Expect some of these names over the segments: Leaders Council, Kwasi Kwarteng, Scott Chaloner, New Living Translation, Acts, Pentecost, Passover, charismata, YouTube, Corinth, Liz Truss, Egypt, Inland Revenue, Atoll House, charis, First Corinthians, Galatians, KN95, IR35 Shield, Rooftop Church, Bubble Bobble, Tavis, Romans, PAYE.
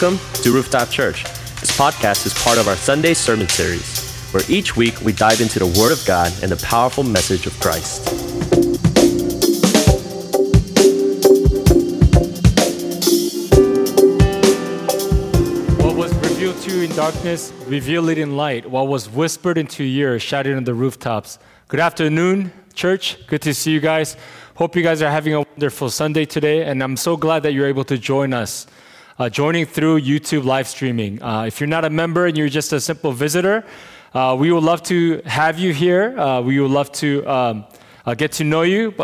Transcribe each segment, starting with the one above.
Welcome to Rooftop Church. This podcast is part of our Sunday sermon series, where each week we dive into the Word of God and the powerful message of Christ. What was revealed to you in darkness, reveal it in light. What was whispered into your ear, shouted on the rooftops. Good afternoon, church. Good to see you guys. Hope you guys are having a wonderful Sunday today, and I'm so glad that you're able to join us. Joining through YouTube live streaming. If you're not a member and you're just a simple visitor, we would love to have you here. We would love to get to know you.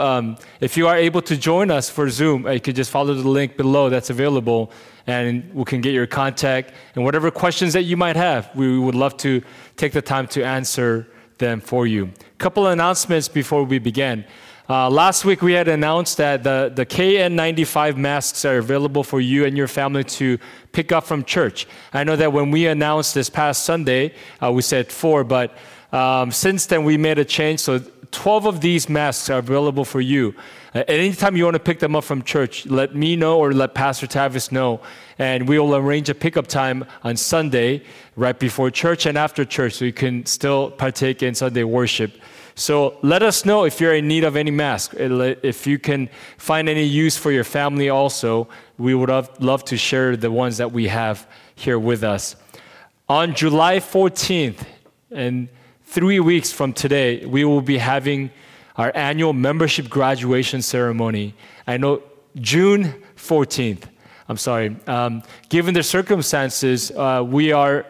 If you are able to join us for Zoom, you could just follow the link below that's available, and we can get your contact. And whatever questions that you might have, we would love to take the time to answer them for you. A couple of announcements before we begin. Last week, we had announced that the KN95 masks are available for you and your family to pick up from church. I know that when we announced this past Sunday, we said 4, but since then, we made a change. So 12 of these masks are available for you. Anytime you want to pick them up from church, let me know or let Pastor Tavis know, and we will arrange a pickup time on Sunday right before church and after church, so you can still partake in Sunday worship. So let us know if you're in need of any mask. If you can find any use for your family also, we would love to share the ones that we have here with us. On July 14th, in 3 weeks from today, we will be having our annual membership graduation ceremony. I know June 14th, given the circumstances, we are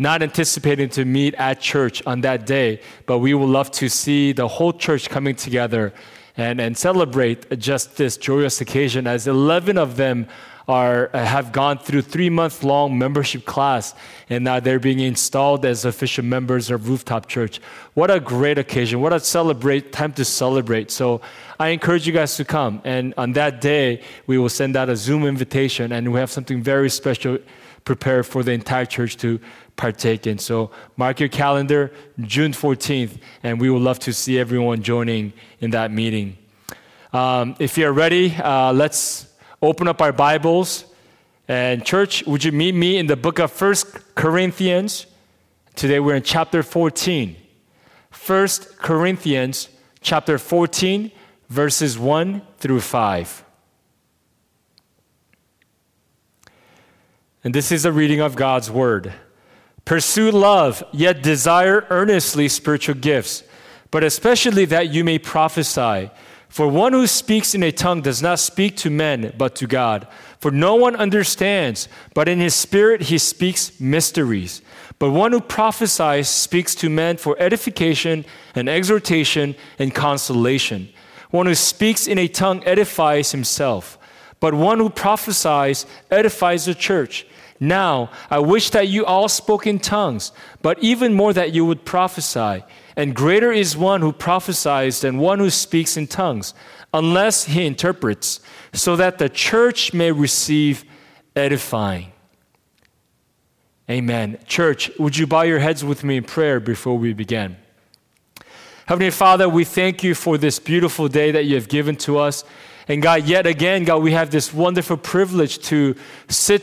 not anticipating to meet at church on that day, but we would love to see the whole church coming together and celebrate just this joyous occasion, as 11 of them have gone through 3-month-long membership class, and now they're being installed as official members of Rooftop Church. What a great occasion. What a time to celebrate. So I encourage you guys to come, and on that day, we will send out a Zoom invitation, and we have something very special prepared for the entire church to partake in. So mark your calendar, June 14th, and we would love to see everyone joining in that meeting. If you're ready, let's open up our Bibles. And church, would you meet me in the book of First Corinthians? Today we're in chapter 14. First Corinthians chapter 14, verses 1 through 5. And this is a reading of God's Word. Pursue love, yet desire earnestly spiritual gifts, but especially that you may prophesy. For one who speaks in a tongue does not speak to men, but to God. For no one understands, but in his spirit he speaks mysteries. But one who prophesies speaks to men for edification and exhortation and consolation. One who speaks in a tongue edifies himself, but one who prophesies edifies the church. Now, I wish that you all spoke in tongues, but even more that you would prophesy. And greater is one who prophesies than one who speaks in tongues, unless he interprets, so that the church may receive edifying. Amen. Church, would you bow your heads with me in prayer before we begin? Heavenly Father, we thank you for this beautiful day that you have given to us. And God, yet again, God, we have this wonderful privilege to sit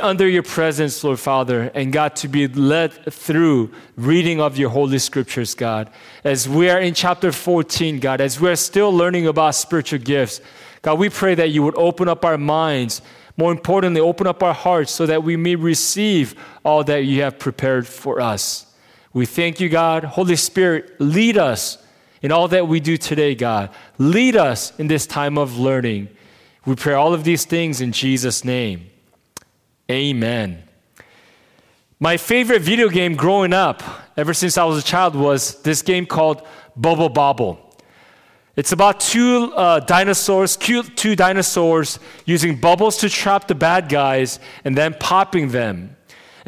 under your presence, Lord Father, and God, to be led through reading of your Holy Scriptures, God. As we are in chapter 14, God, as we are still learning about spiritual gifts, God, we pray that you would open up our minds, more importantly, open up our hearts so that we may receive all that you have prepared for us. We thank you, God. Holy Spirit, lead us in all that we do today, God. Lead us in this time of learning. We pray all of these things in Jesus' name. Amen. My favorite video game growing up, ever since I was a child, was this game called Bubble Bobble. It's about two dinosaurs, using bubbles to trap the bad guys and then popping them.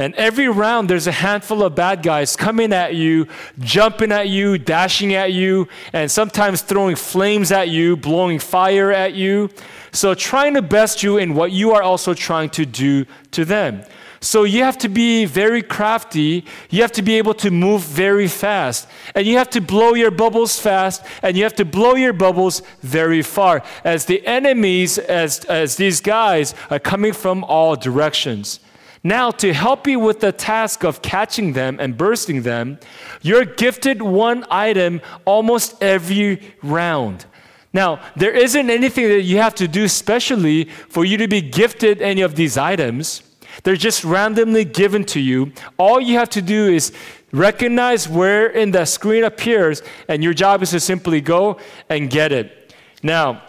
And every round, there's a handful of bad guys coming at you, jumping at you, dashing at you, and sometimes throwing flames at you, blowing fire at you. So trying to best you in what you are also trying to do to them. So you have to be very crafty. You have to be able to move very fast. And you have to blow your bubbles fast. And you have to blow your bubbles very far, as the enemies, as these guys are coming from all directions. Now, to help you with the task of catching them and bursting them, you're gifted one item almost every round. Now, there isn't anything that you have to do specially for you to be gifted any of these items. They're just randomly given to you. All you have to do is recognize where in the screen appears, and your job is to simply go and get it. Now,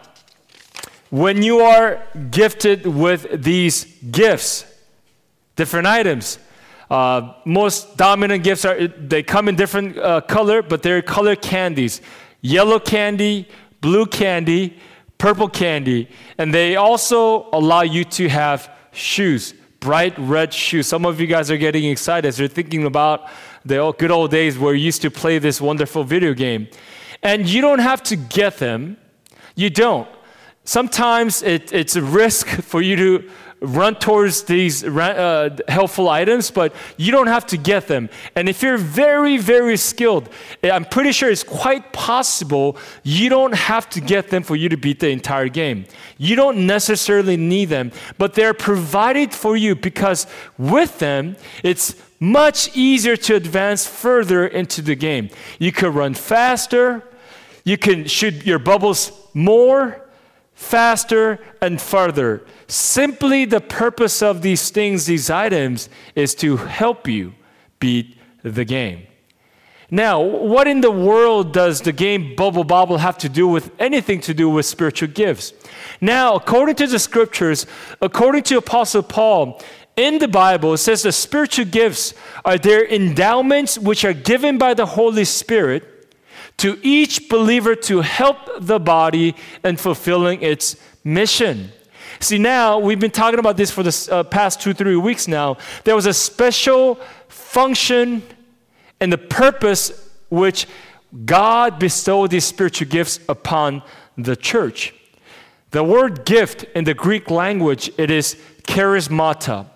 when you are gifted with these gifts, different items, most dominant gifts they come in different color, but they're color candies. Yellow candy, blue candy, purple candy, and they also allow you to have shoes. Bright red shoes. Some of you guys are getting excited as you're thinking about the good old days where you used to play this wonderful video game. And you don't have to get them. You don't. Sometimes it's a risk for you to run towards these helpful items, but you don't have to get them. And if you're very, very skilled, I'm pretty sure it's quite possible you don't have to get them for you to beat the entire game. You don't necessarily need them, but they're provided for you because with them, it's much easier to advance further into the game. You can run faster, you can shoot your bubbles more, faster and farther. Simply the purpose of these things, these items, is to help you beat the game. Now, what in the world does the game Bubble Bobble have to do with anything to do with spiritual gifts? Now, according to the scriptures, according to Apostle Paul, in the Bible, it says the spiritual gifts are their endowments which are given by the Holy Spirit to each believer to help the body in fulfilling its mission. See, now, we've been talking about this for the past 2-3 weeks now. There was a special function and the purpose which God bestowed these spiritual gifts upon the church. The word gift in the Greek language, it is charismata.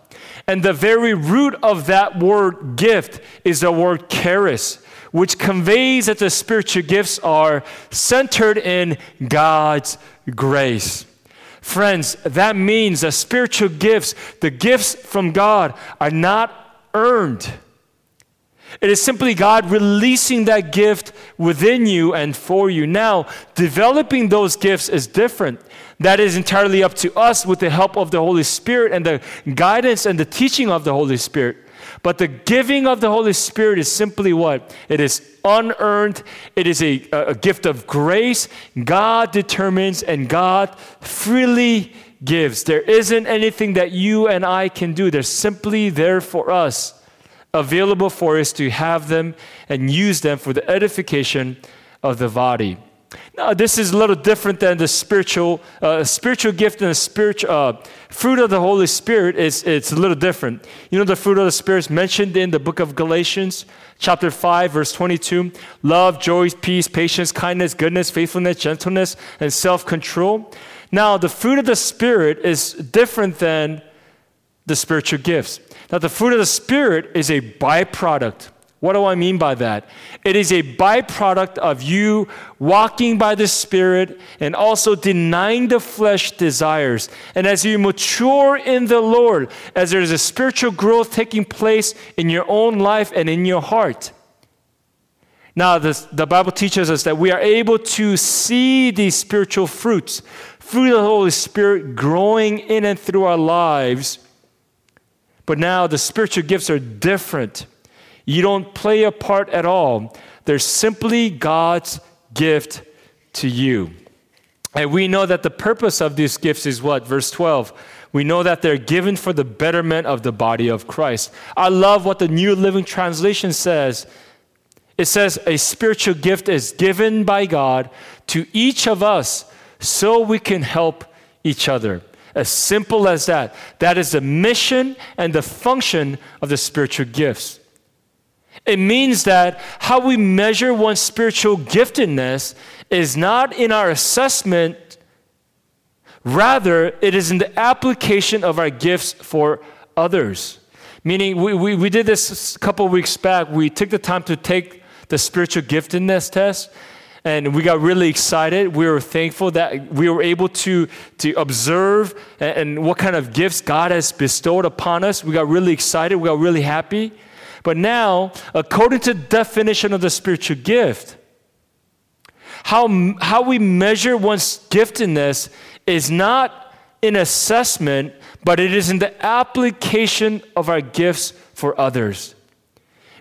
And the very root of that word gift is the word charis, which conveys that the spiritual gifts are centered in God's grace. Friends, that means the spiritual gifts, the gifts from God, are not earned. It is simply God releasing that gift within you and for you. Now, developing those gifts is different. That is entirely up to us with the help of the Holy Spirit and the guidance and the teaching of the Holy Spirit. But the giving of the Holy Spirit is simply what? It is unearned. It is a gift of grace. God determines and God freely gives. There isn't anything that you and I can do. They're simply there for us, available for us to have them and use them for the edification of the body. Now, this is a little different than the spiritual gift and the spiritual fruit of the Holy Spirit. It's a little different. You know, the fruit of the Spirit is mentioned in the book of Galatians, chapter 5, verse 22. Love, joy, peace, patience, kindness, goodness, faithfulness, gentleness, and self-control. Now, the fruit of the Spirit is different than the spiritual gifts. Now, the fruit of the Spirit is a byproduct. What do I mean by that? It is a byproduct of you walking by the Spirit and also denying the flesh desires. And as you mature in the Lord, as there is a spiritual growth taking place in your own life and in your heart. Now, the Bible teaches us that we are able to see these spiritual fruits through the Holy Spirit growing in and through our lives. But now the spiritual gifts are different. You don't play a part at all. They're simply God's gift to you. And we know that the purpose of these gifts is what? Verse 12. We know that they're given for the betterment of the body of Christ. I love what the New Living Translation says. It says, a spiritual gift is given by God to each of us so we can help each other. As simple as that. That is the mission and the function of the spiritual gifts. It means that how we measure one's spiritual giftedness is not in our assessment. Rather, it is in the application of our gifts for others. Meaning we did this a couple of weeks back. We took the time to take the spiritual giftedness test, and we got really excited. We were thankful that we were able to observe and what kind of gifts God has bestowed upon us. We got really excited. We got really happy. But now, according to the definition of the spiritual gift, how we measure one's giftedness is not in assessment, but it is in the application of our gifts for others.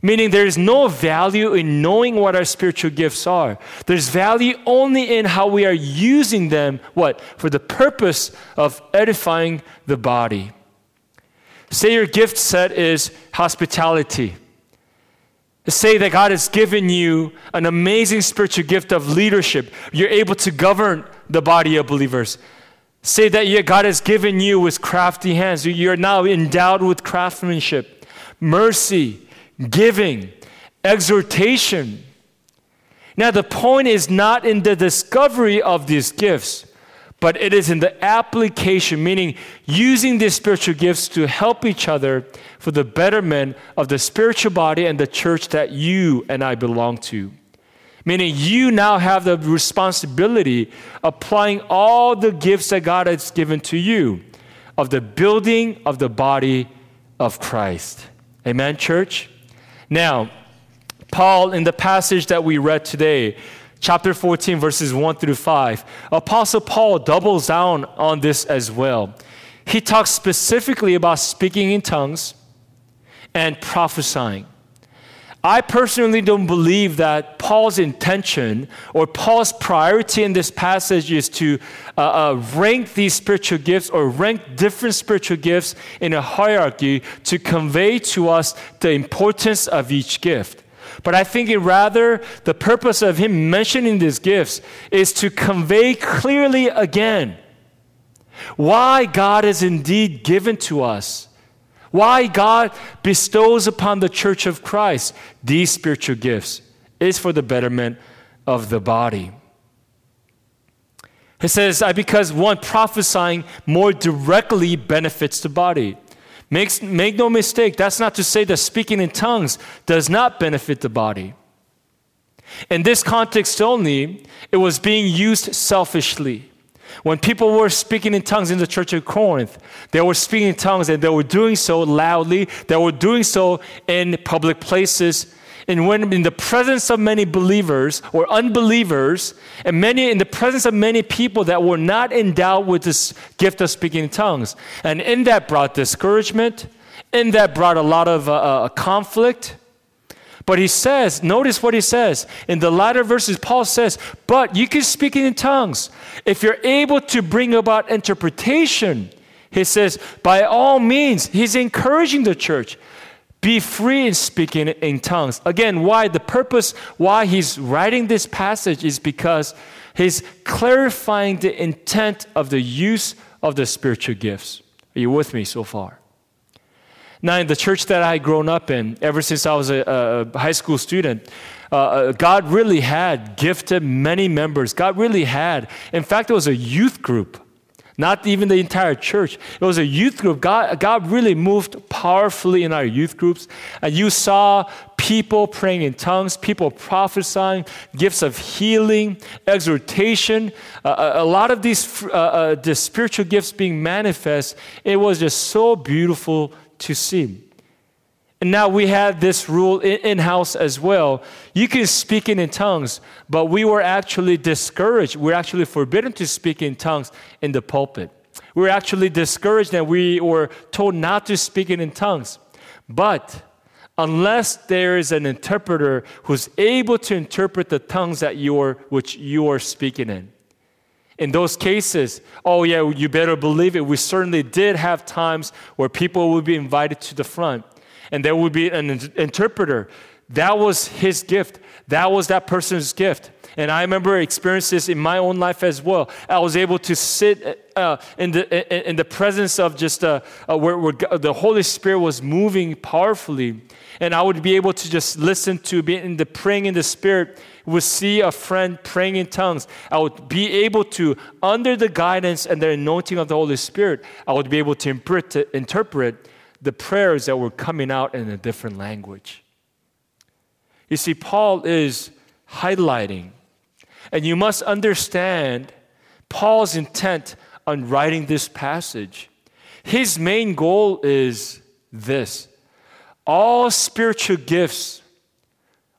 Meaning there is no value in knowing what our spiritual gifts are. There's value only in how we are using them, for the purpose of edifying the body. Say your gift set is hospitality. Say that God has given you an amazing spiritual gift of leadership. You're able to govern the body of believers. Say that God has given you with crafty hands. You're now endowed with craftsmanship, mercy, giving, exhortation. Now, the point is not in the discovery of these gifts, but it is in the application, meaning using these spiritual gifts to help each other for the betterment of the spiritual body and the church that you and I belong to. Meaning you now have the responsibility applying all the gifts that God has given to you of the building of the body of Christ. Amen, church? Now, Paul, in the passage that we read today, chapter 14, verses 1-5, Apostle Paul doubles down on this as well. He talks specifically about speaking in tongues and prophesying. I personally don't believe that Paul's intention or Paul's priority in this passage is to rank these spiritual gifts or rank different spiritual gifts in a hierarchy to convey to us the importance of each gift. But I think rather the purpose of him mentioning these gifts is to convey clearly again why God is indeed given to us. Why God bestows upon the church of Christ these spiritual gifts is for the betterment of the body. He says, because one, prophesying more directly benefits the body. Make no mistake, that's not to say that speaking in tongues does not benefit the body. In this context only, it was being used selfishly. When people were speaking in tongues in the church of Corinth, they were speaking in tongues and they were doing so loudly. They were doing so in public places. And when in the presence of many believers or unbelievers, and many in the presence of many people that were not endowed with this gift of speaking in tongues. And in that brought discouragement. In that brought a lot of conflict. But he says, notice what he says. In the latter verses, Paul says, but you can speak in tongues. If you're able to bring about interpretation, he says, by all means, he's encouraging the church, be free in speaking in tongues. Again, the purpose why he's writing this passage is because he's clarifying the intent of the use of the spiritual gifts. Are you with me so far? Now, in the church that I had grown up in, ever since I was a high school student, God really had gifted many members. God really had. In fact, it was a youth group, not even the entire church. It was a youth group. God really moved powerfully in our youth groups. And you saw people praying in tongues, people prophesying, gifts of healing, exhortation. A lot of these the spiritual gifts being manifest. It was just so beautiful to see. And now we had this rule in-house as well. You can speak in tongues, but we were actually discouraged. We're actually forbidden to speak in tongues in the pulpit. We were actually discouraged and we were told not to speak in tongues. But unless there is an interpreter who's able to interpret the tongues that which you are speaking in. In those cases, you better believe it. We certainly did have times where people would be invited to the front and there would be an interpreter. That was his gift. That was that person's gift. And I remember experiences in my own life as well. I was able to sit in the presence of just where the Holy Spirit was moving powerfully. And I would be able to just listen to be in the praying in the Spirit. Would see a friend praying in tongues. I would be able to, under the guidance and the anointing of the Holy Spirit, I would be able to interpret the prayers that were coming out in a different language. You see, Paul is highlighting, and you must understand Paul's intent on writing this passage. His main goal is this: all spiritual gifts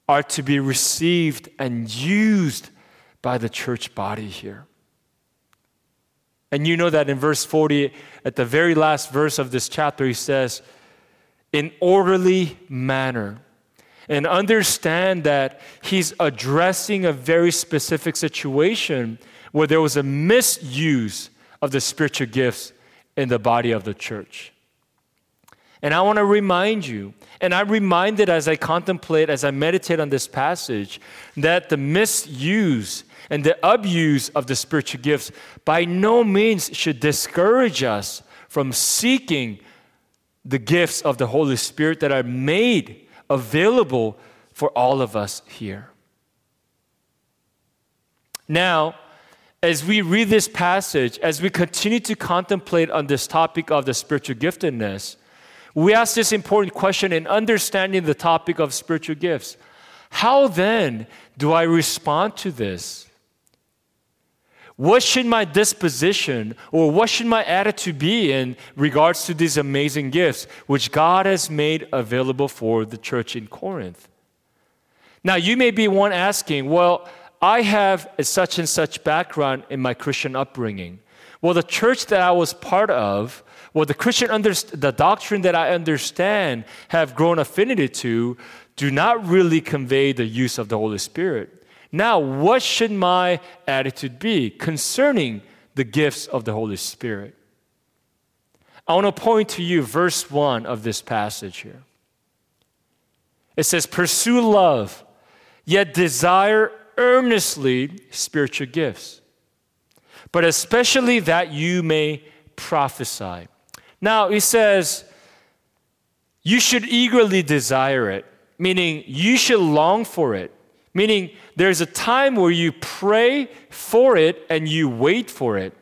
are to be received and used by the church body here. And you know that in verse 40, at the very last verse of this chapter, he says, in orderly manner. And understand that he's addressing a very specific situation where there was a misuse of the spiritual gifts in the body of the church. And I want to remind you, and I'm reminded as I contemplate, as I meditate on this passage, that the misuse and the abuse of the spiritual gifts by no means should discourage us from seeking the gifts of the Holy Spirit that are made available for all of us here. Now, as we read this passage, as we continue to contemplate on this topic of the spiritual giftedness, we ask this important question in understanding the topic of spiritual gifts. How then do I respond to this? What should my disposition or what should my attitude be in regards to these amazing gifts which God has made available for the church in Corinth? Now, you may be one asking, well, I have a such and such background in my Christian upbringing. Well, the church that I was part of, well, the Christian, the doctrine that I understand, have grown affinity to, do not really convey the use of the Holy Spirit. Now, what should my attitude be concerning the gifts of the Holy Spirit? I want to point to you verse 1 of this passage here. It says, pursue love, yet desire earnestly spiritual gifts, but especially that you may prophesy. Now, he says, you should eagerly desire it, meaning you should long for it, meaning there's a time where you pray for it and you wait for it.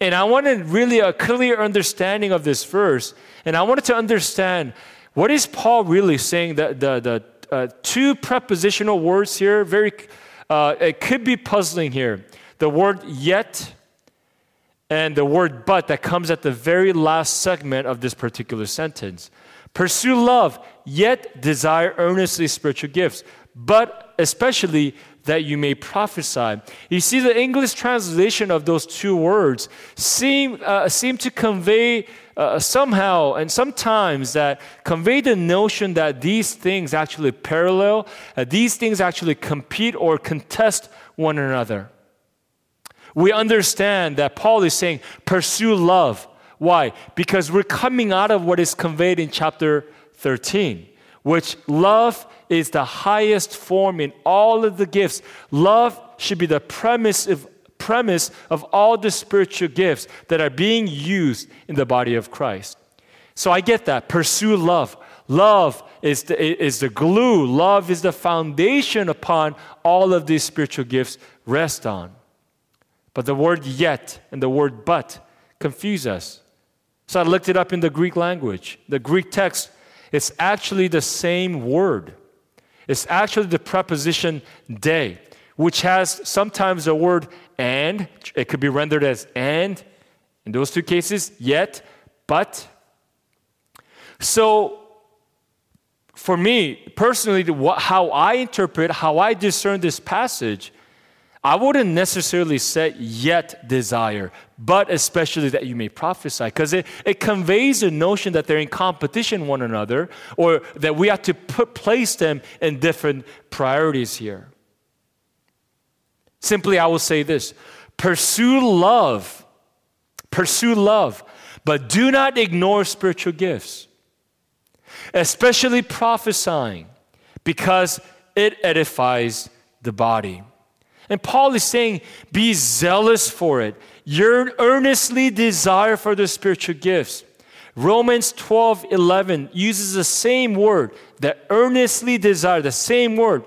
And I wanted really a clear understanding of this verse, and I wanted to understand what is Paul really saying, the two prepositional words here, it could be puzzling here. The word yet and the word but that comes at the very last segment of this particular sentence. Pursue love, yet desire earnestly spiritual gifts, but especially that you may prophesy. You see, the English translation of those two words seem to convey somehow and sometimes that convey the notion that these things actually parallel, these things actually compete or contest one another. We understand that Paul is saying, pursue love. Why? Because we're coming out of what is conveyed in chapter 13, which love is the highest form in all of the gifts. Love should be the premise of all the spiritual gifts that are being used in the body of Christ. So I get that. Pursue love. Love is the glue. Love is the foundation upon all of these spiritual gifts rest on. But the word yet and the word but confuse us. So I looked it up in the Greek language. The Greek text, it's actually the same word. It's actually the preposition de, which has sometimes the word and. It could be rendered as and. In those two cases, yet, but. So for me, personally, how I interpret, how I discern this passage, I wouldn't necessarily say yet desire, but especially that you may prophesy, because it conveys the notion that they're in competition one another, or that we have to place them in different priorities here. Simply, I will say this: pursue love, but do not ignore spiritual gifts, especially prophesying, because it edifies the body. And Paul is saying, be zealous for it. Earnestly desire for the spiritual gifts. Romans 12:11 uses the same word, the earnestly desire, the same word.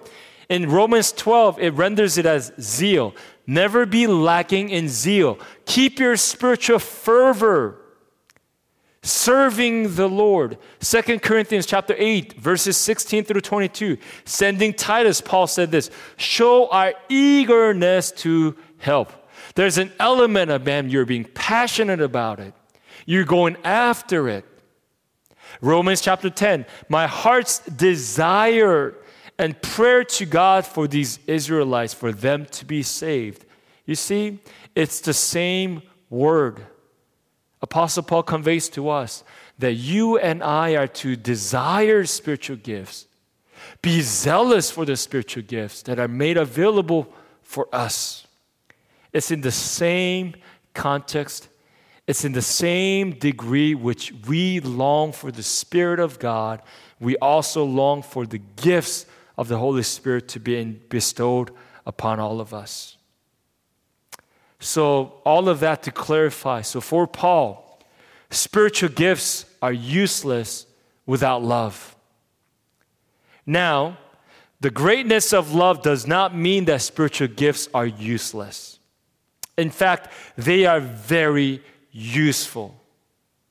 In Romans 12, it renders it as zeal. Never be lacking in zeal. Keep your spiritual fervor serving the Lord. 2 Corinthians chapter 8, verses 16 through 22. Sending Titus, Paul said this, show our eagerness to help. There's an element of, man, you're being passionate about it. You're going after it. Romans chapter 10, my heart's desire and prayer to God for these Israelites, for them to be saved. You see, it's the same word. Apostle Paul conveys to us that you and I are to desire spiritual gifts, be zealous for the spiritual gifts that are made available for us. It's in the same context. It's in the same degree which we long for the Spirit of God. We also long for the gifts of the Holy Spirit to be bestowed upon all of us. So all of that to clarify. So for Paul, spiritual gifts are useless without love. Now, the greatness of love does not mean that spiritual gifts are useless. In fact, they are very useful.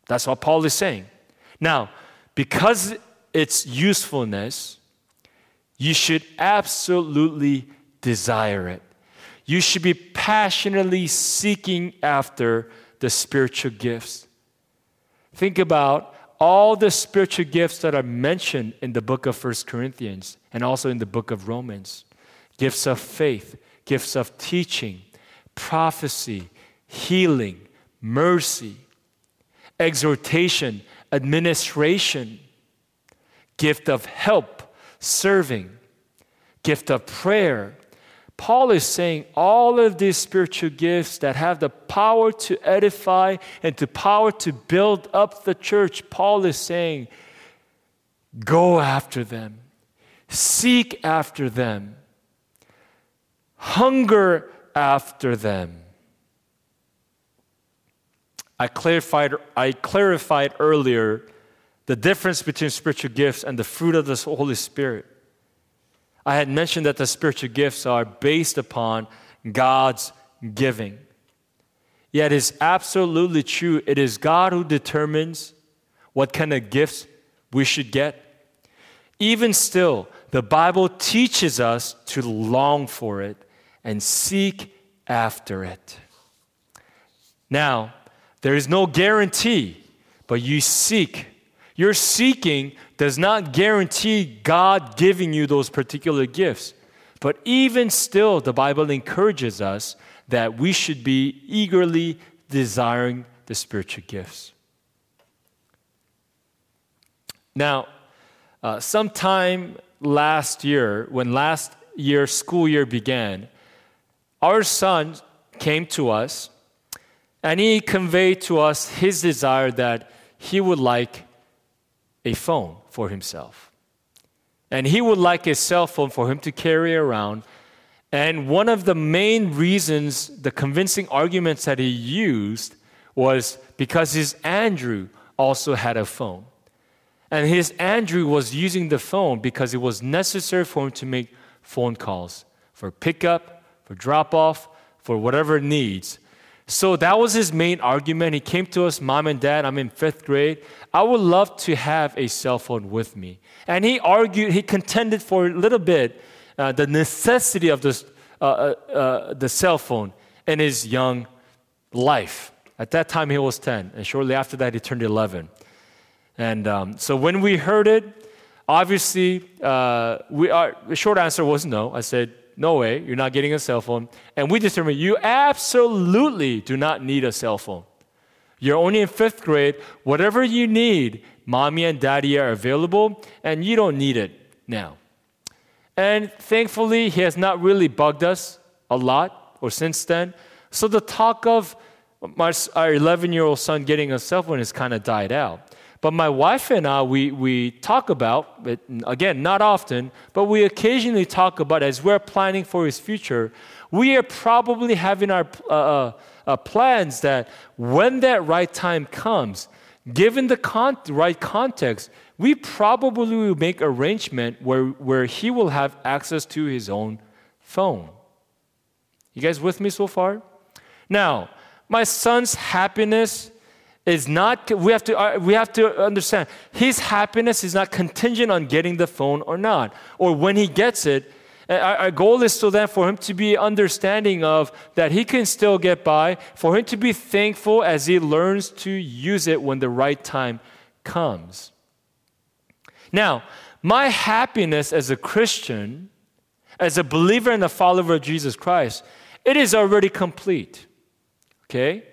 That's what Paul is saying. Now, because it's usefulness, you should absolutely desire it. You should be passionately seeking after the spiritual gifts. Think about all the spiritual gifts that are mentioned in the book of First Corinthians and also in the book of Romans. Gifts of faith, gifts of teaching, prophecy, healing, mercy, exhortation, administration, gift of help, serving, gift of prayer. Paul is saying all of these spiritual gifts that have the power to edify and the power to build up the church, Paul is saying, go after them, seek after them, hunger after them. I clarified earlier the difference between spiritual gifts and the fruit of the Holy Spirit. I had mentioned that the spiritual gifts are based upon God's giving. Yet it's absolutely true. It is God who determines what kind of gifts we should get. Even still, the Bible teaches us to long for it and seek after it. Now, there is no guarantee, but you seek. Your seeking does not guarantee God giving you those particular gifts. But even still, the Bible encourages us that we should be eagerly desiring the spiritual gifts. Now, sometime last year, when last year's school year began, our son came to us, and he conveyed to us his desire that he would like a phone for himself. And he would like a cell phone for him to carry around. And one of the main reasons, the convincing arguments that he used was because his Andrew also had a phone. And his Andrew was using the phone because it was necessary for him to make phone calls for pickup, for drop-off, for whatever needs. So that was his main argument. He came to us, Mom and Dad, I'm in 5th grade. I would love to have a cell phone with me. And he argued, he contended for a little bit the necessity of this, the cell phone in his young life. At that time, he was 10. And shortly after that, he turned 11. And so when we heard it, obviously, the short answer was no. I said, no way, you're not getting a cell phone. And we determined you absolutely do not need a cell phone. You're only in 5th grade. Whatever you need, Mommy and Daddy are available, and you don't need it now. And thankfully, he has not really bugged us a lot or since then. So the talk of our 11-year-old son getting a cell phone has kind of died out. But my wife and I, we talk about it, again, not often, but we occasionally talk about as we're planning for his future, we are probably having our plans that when that right time comes, given the right context, we probably will make arrangement where he will have access to his own phone. You guys with me so far? Now, my son's happiness is not, we have to understand, his happiness is not contingent on getting the phone or not, or when he gets it. Our goal is so then for him to be understanding of that he can still get by, for him to be thankful as he learns to use it when the right time comes. Now, my happiness as a Christian, as a believer and a follower of Jesus Christ, it is already complete, okay?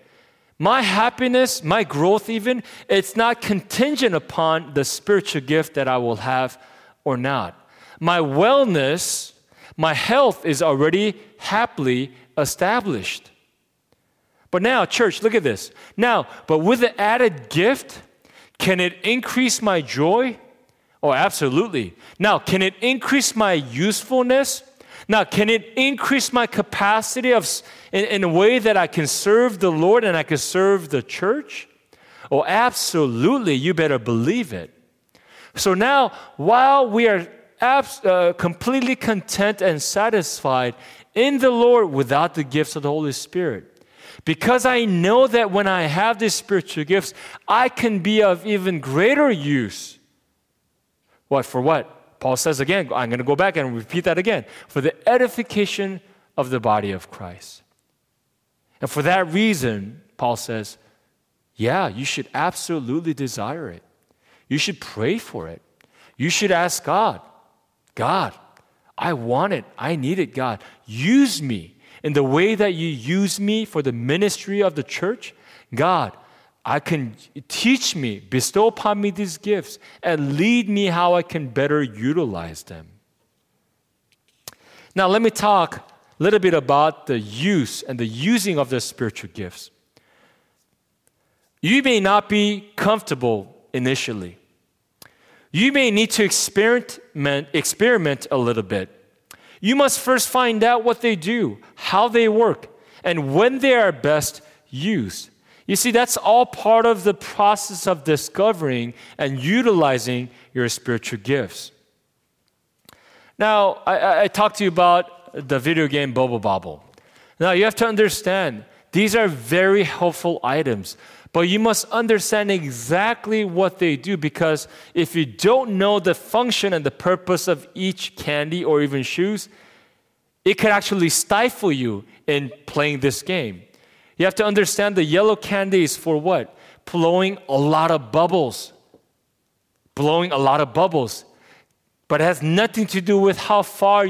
My happiness, my growth even, it's not contingent upon the spiritual gift that I will have or not. My wellness, my health is already happily established. But now, church, look at this. Now, but with the added gift, can it increase my joy? Oh, absolutely. Now, can it increase my usefulness? Now, can it increase my capacity of in a way that I can serve the Lord and I can serve the church? Oh, absolutely. You better believe it. So now, while we are completely content and satisfied in the Lord without the gifts of the Holy Spirit. Because I know that when I have these spiritual gifts, I can be of even greater use. What for what? Paul says again, I'm going to go back and repeat that again. For the edification of the body of Christ. And for that reason, Paul says, yeah, you should absolutely desire it. You should pray for it. You should ask God. God, I want it. I need it, God. Use me in the way that you use me for the ministry of the church. God, I can teach me, bestow upon me these gifts, and lead me how I can better utilize them. Now, let me talk a little bit about the use and the using of the spiritual gifts. You may not be comfortable initially. You may need to experiment a little bit. You must first find out what they do, how they work, and when they are best used. You see, that's all part of the process of discovering and utilizing your spiritual gifts. Now, I talked to you about the video game Bubble Bobble. Now, you have to understand, these are very helpful items. But you must understand exactly what they do, because if you don't know the function and the purpose of each candy or even shoes, it could actually stifle you in playing this game. You have to understand the yellow candy is for what? Blowing a lot of bubbles. Blowing a lot of bubbles. But it has nothing to do with how far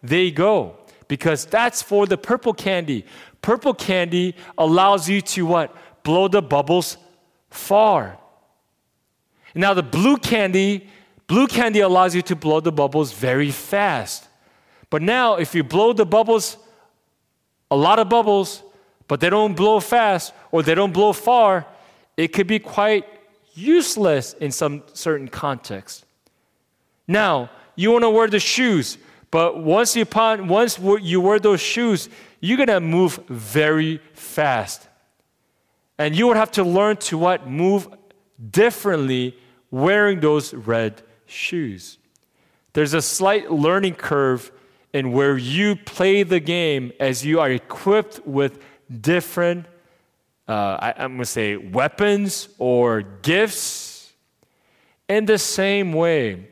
they go, because that's for the purple candy. Purple candy allows you to what? Blow the bubbles far. Now the blue candy allows you to blow the bubbles very fast. But now if you blow the bubbles, a lot of bubbles, but they don't blow fast or they don't blow far, it could be quite useless in some certain context. Now, you want to wear the shoes, but once you wear those shoes, you're going to move very fast. And you would have to learn to what? Move differently wearing those red shoes. There's a slight learning curve in where you play the game as you are equipped with different, I'm going to say, weapons or gifts. In the same way,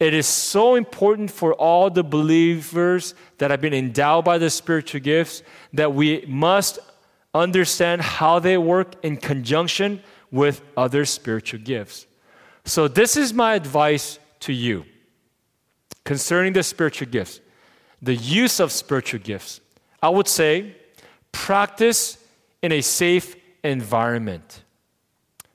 it is so important for all the believers that have been endowed by the spiritual gifts that we must understand how they work in conjunction with other spiritual gifts. So this is my advice to you concerning the spiritual gifts, the use of spiritual gifts. I would say practice in a safe environment.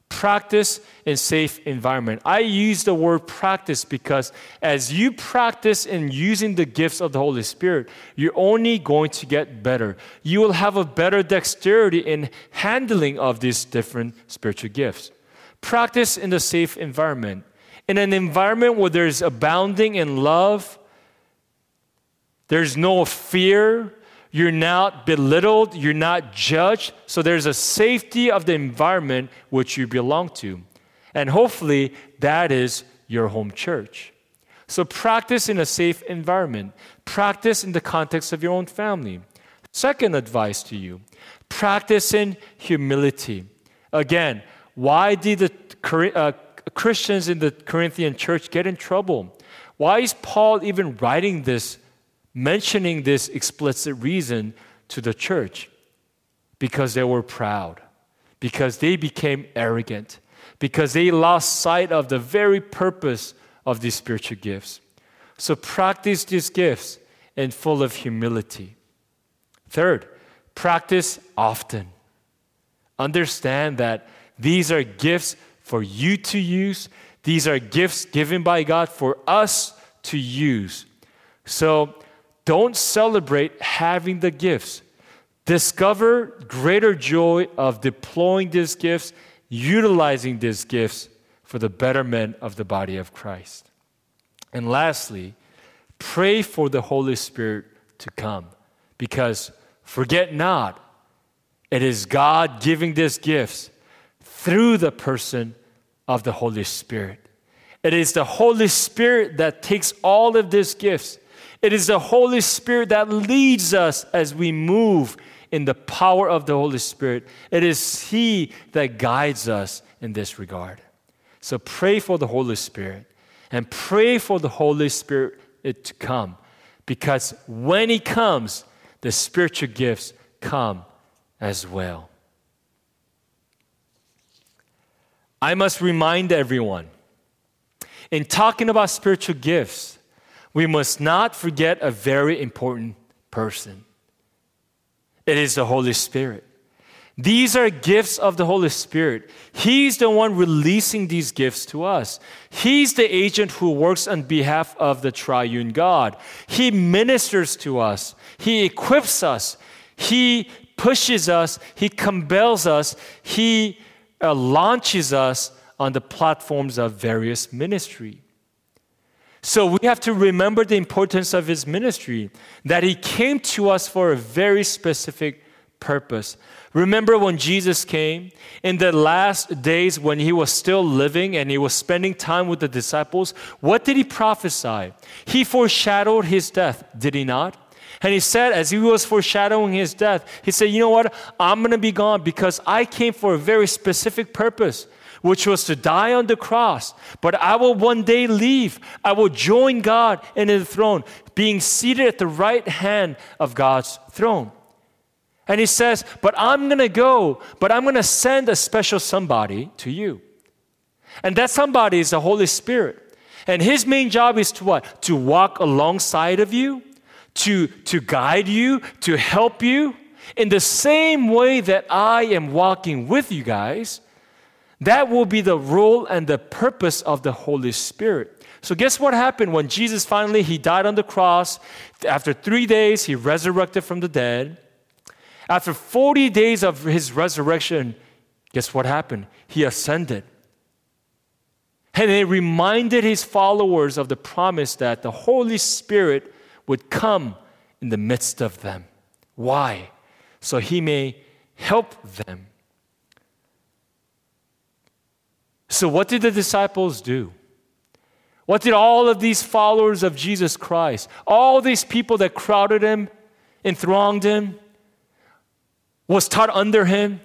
Practice in safe environment. I use the word practice because as you practice in using the gifts of the Holy Spirit, you're only going to get better. You will have a better dexterity in handling of these different spiritual gifts. Practice in the safe environment. In an environment where there's abounding in love, there's no fear, you're not belittled, you're not judged. So there's a safety of the environment which you belong to. And hopefully that is your home church. So practice in a safe environment. Practice in the context of your own family. Second advice to you, practice in humility. Again, Why did the Christians in the Corinthian church get in trouble? Why is Paul even writing this, mentioning this explicit reason to the church? Because they were proud, because they became arrogant, because they lost sight of the very purpose of these spiritual gifts. So practice these gifts and full of humility. Third, practice often. Understand that these are gifts for you to use. These are gifts given by God for us to use. So don't celebrate having the gifts. Discover greater joy of deploying these gifts, utilizing these gifts for the betterment of the body of Christ. And lastly, pray for the Holy Spirit to come, because forget not, it is God giving these gifts through the person of the Holy Spirit. It is the Holy Spirit that takes all of these gifts. It is the Holy Spirit that leads us as we move in the power of the Holy Spirit. It is He that guides us in this regard. So pray for the Holy Spirit, and pray for the Holy Spirit to come, because when He comes, the spiritual gifts come as well. I must remind everyone, in talking about spiritual gifts, we must not forget a very important person. It is the Holy Spirit. These are gifts of the Holy Spirit. He's the one releasing these gifts to us. He's the agent who works on behalf of the triune God. He ministers to us. He equips us. He pushes us. He compels us. He launches us on the platforms of various ministry. So we have to remember the importance of His ministry, that He came to us for a very specific purpose. Remember when Jesus came, in the last days when He was still living and He was spending time with the disciples, what did He prophesy? He foreshadowed His death, did He not? And He said, as He was foreshadowing His death, He said, you know what? I'm going to be gone because I came for a very specific purpose, which was to die on the cross. But I will one day leave. I will join God in His throne, being seated at the right hand of God's throne. And He says, but I'm going to go, but I'm going to send a special somebody to you. And that somebody is the Holy Spirit. And His main job is to what? To walk alongside of you, to guide you, to help you. In the same way that I am walking with you guys, that will be the role and the purpose of the Holy Spirit. So guess what happened when Jesus finally, He died on the cross. After 3 days, He resurrected from the dead. After 40 days of His resurrection, guess what happened? He ascended. And He reminded His followers of the promise that the Holy Spirit would come in the midst of them. Why? So He may help them. So what did the disciples do? What did all of these followers of Jesus Christ, all these people that crowded Him and thronged Him, was taught under Him?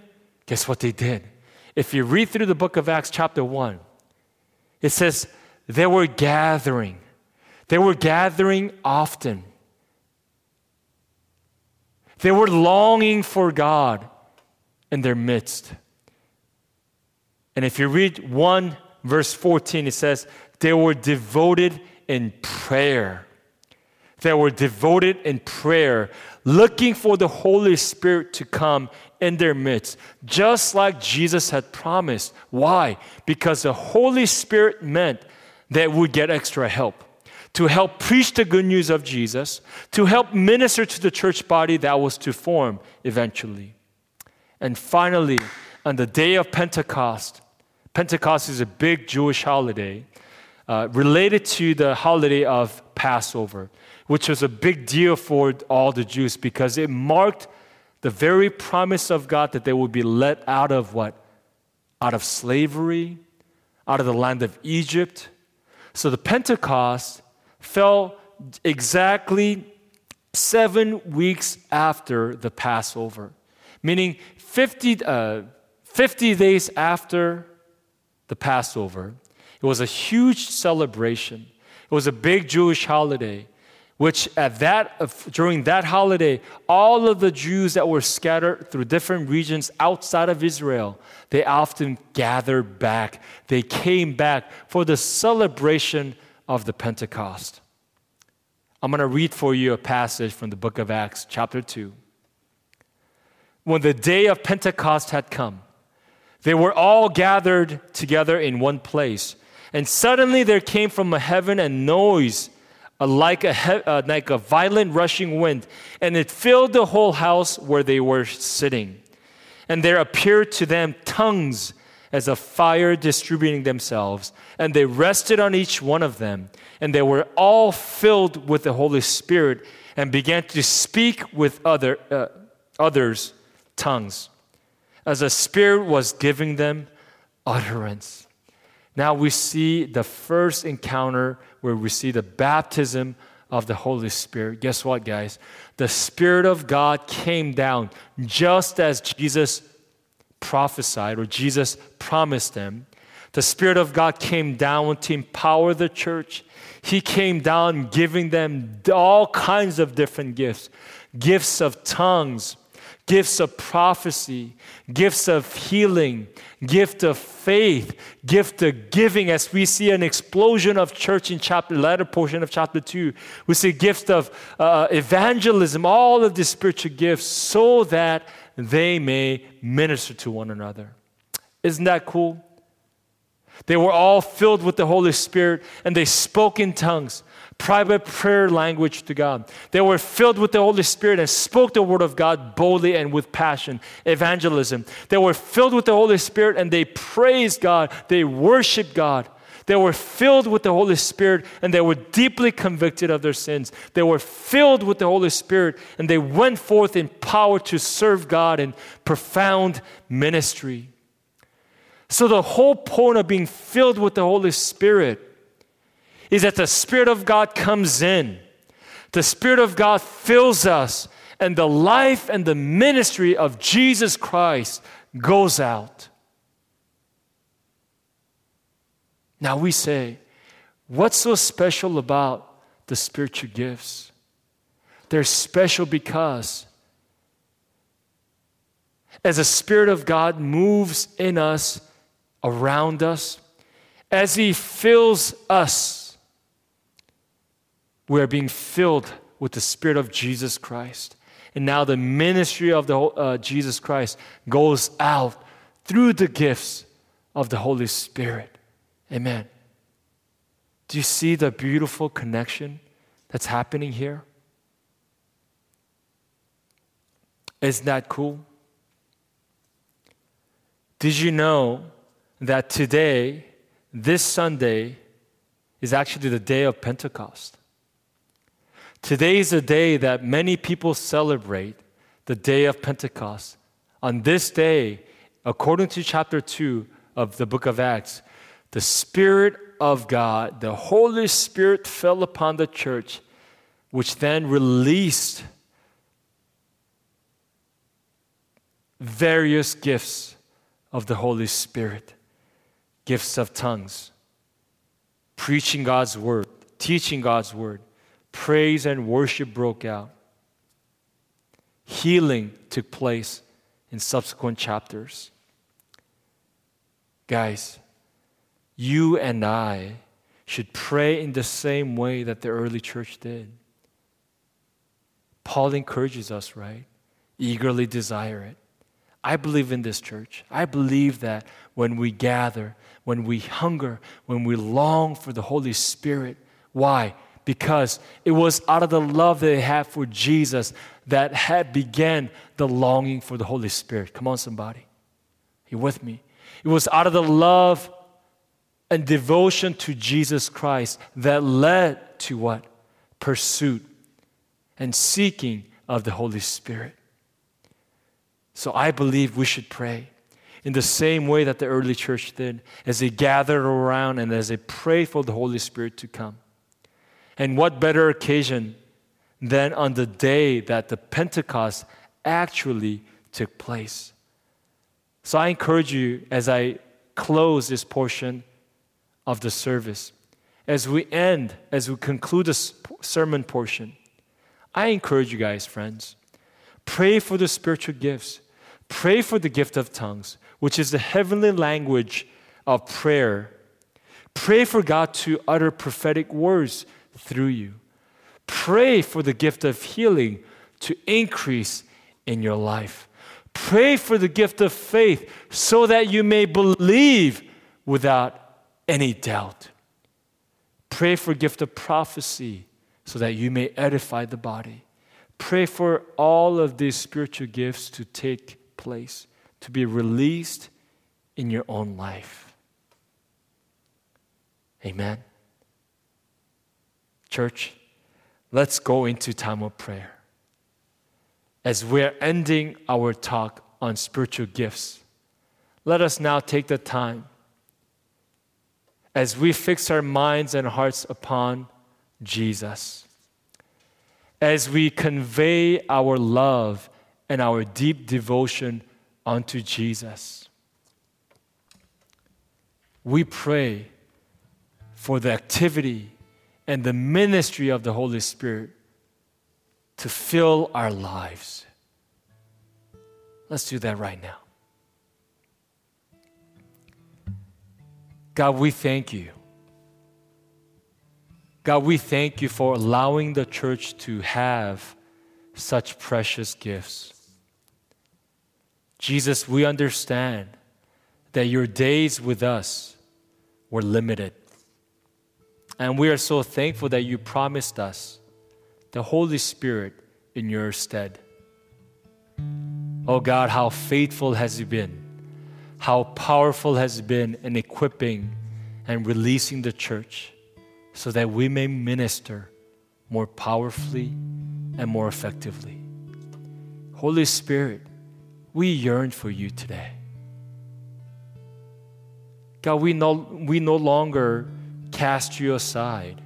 Guess what they did? If you read through the book of Acts chapter 1, it says they were gathering. They were gathering often. They were longing for God in their midst. And if you read 1 verse 14, it says, they were devoted in prayer. They were devoted in prayer, looking for the Holy Spirit to come in their midst, just like Jesus had promised. Why? Because the Holy Spirit meant that we'd get extra help, to help preach the good news of Jesus, to help minister to the church body that was to form eventually. And finally, on the day of Pentecost, Pentecost is a big Jewish holiday related to the holiday of Passover, which was a big deal for all the Jews because it marked the very promise of God that they would be let out of what? Out of slavery, out of the land of Egypt. So the Pentecost fell exactly 7 weeks after the Passover, meaning 50 50 days after the Passover. It was a huge celebration. It was a big Jewish holiday, which during that holiday, all of the Jews that were scattered through different regions outside of Israel, they often gathered back. They came back for the celebration of the Pentecost. I'm going to read for you a passage from the book of Acts, chapter 2. When the day of Pentecost had come, they were all gathered together in one place. And suddenly there came from heaven a noise like a violent rushing wind, and it filled the whole house where they were sitting. And there appeared to them tongues as a fire distributing themselves, and they rested on each one of them. And they were all filled with the Holy Spirit and began to speak with others' tongues, as the Spirit was giving them utterance. Now we see the first encounter where we see the baptism of the Holy Spirit. Guess what, guys? The Spirit of God came down just as Jesus prophesied or Jesus promised them. The Spirit of God came down to empower the church. He came down giving them all kinds of different gifts. Gifts of tongues, gifts of prophecy, gifts of healing, gift of faith, gift of giving. As we see an explosion of church in the latter portion of chapter 2, we see gift of evangelism, all of these spiritual gifts so that they may minister to one another. Isn't that cool? They were all filled with the Holy Spirit and they spoke in tongues. Private prayer language to God. They were filled with the Holy Spirit and spoke the word of God boldly and with passion. Evangelism. They were filled with the Holy Spirit and they praised God. They worshiped God. They were filled with the Holy Spirit and they were deeply convicted of their sins. They were filled with the Holy Spirit and they went forth in power to serve God in profound ministry. So the whole point of being filled with the Holy Spirit is that the Spirit of God comes in. The Spirit of God fills us, and the life and the ministry of Jesus Christ goes out. Now we say, what's so special about the spiritual gifts? They're special because as the Spirit of God moves in us, around us, as He fills us, we are being filled with the Spirit of Jesus Christ. And now the ministry of the Jesus Christ goes out through the gifts of the Holy Spirit. Amen. Do you see the beautiful connection that's happening here? Isn't that cool? Did you know that today, this Sunday, is actually the day of Pentecost? Today is a day that many people celebrate, the day of Pentecost. On this day, according to chapter 2 of the book of Acts, the Spirit of God, the Holy Spirit fell upon the church, which then released various gifts of the Holy Spirit, gifts of tongues, preaching God's word, teaching God's word, praise and worship broke out. Healing took place in subsequent chapters. Guys, you and I should pray in the same way that the early church did. Paul encourages us, right? Eagerly desire it. I believe in this church. I believe that when we gather, when we hunger, when we long for the Holy Spirit, why? Because it was out of the love they had for Jesus that had began the longing for the Holy Spirit. Come on, somebody. Are you with me? It was out of the love and devotion to Jesus Christ that led to what? Pursuit and seeking of the Holy Spirit. So I believe we should pray in the same way that the early church did, as they gathered around and as they prayed for the Holy Spirit to come. And what better occasion than on the day that the Pentecost actually took place. So I encourage you as I close this portion of the service, as we end, as we conclude this sermon portion, I encourage you guys, friends, pray for the spiritual gifts. Pray for the gift of tongues, which is the heavenly language of prayer. Pray for God to utter prophetic words through you. Pray for the gift of healing to increase in your life. Pray for the gift of faith so that you may believe without any doubt. Pray for gift of prophecy so that you may edify the body. Pray for all of these spiritual gifts to take place, to be released in your own life. Amen. Church, let's go into time of prayer. As we're ending our talk on spiritual gifts, let us now take the time as we fix our minds and hearts upon Jesus, as we convey our love and our deep devotion unto Jesus. We pray for the activity and the ministry of the Holy Spirit to fill our lives. Let's do that right now. God, we thank you. God, we thank you for allowing the church to have such precious gifts. Jesus, we understand that your days with us were limited. And we are so thankful that you promised us the Holy Spirit in your stead. Oh God, how faithful has you been. How powerful has it been in equipping and releasing the church so that we may minister more powerfully and more effectively. Holy Spirit, we yearn for you today. God, we no longer cast you aside.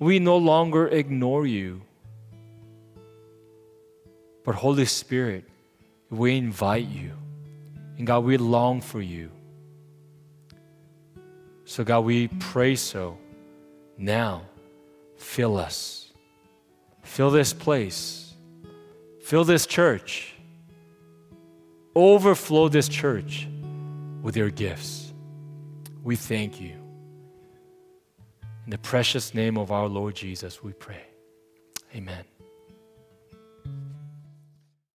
We no longer ignore you. But Holy Spirit, we invite you. And God, we long for you. So God, we pray so. Now, fill us. Fill this place. Fill this church. Overflow this church with your gifts. We thank you. In the precious name of our Lord Jesus, we pray. Amen.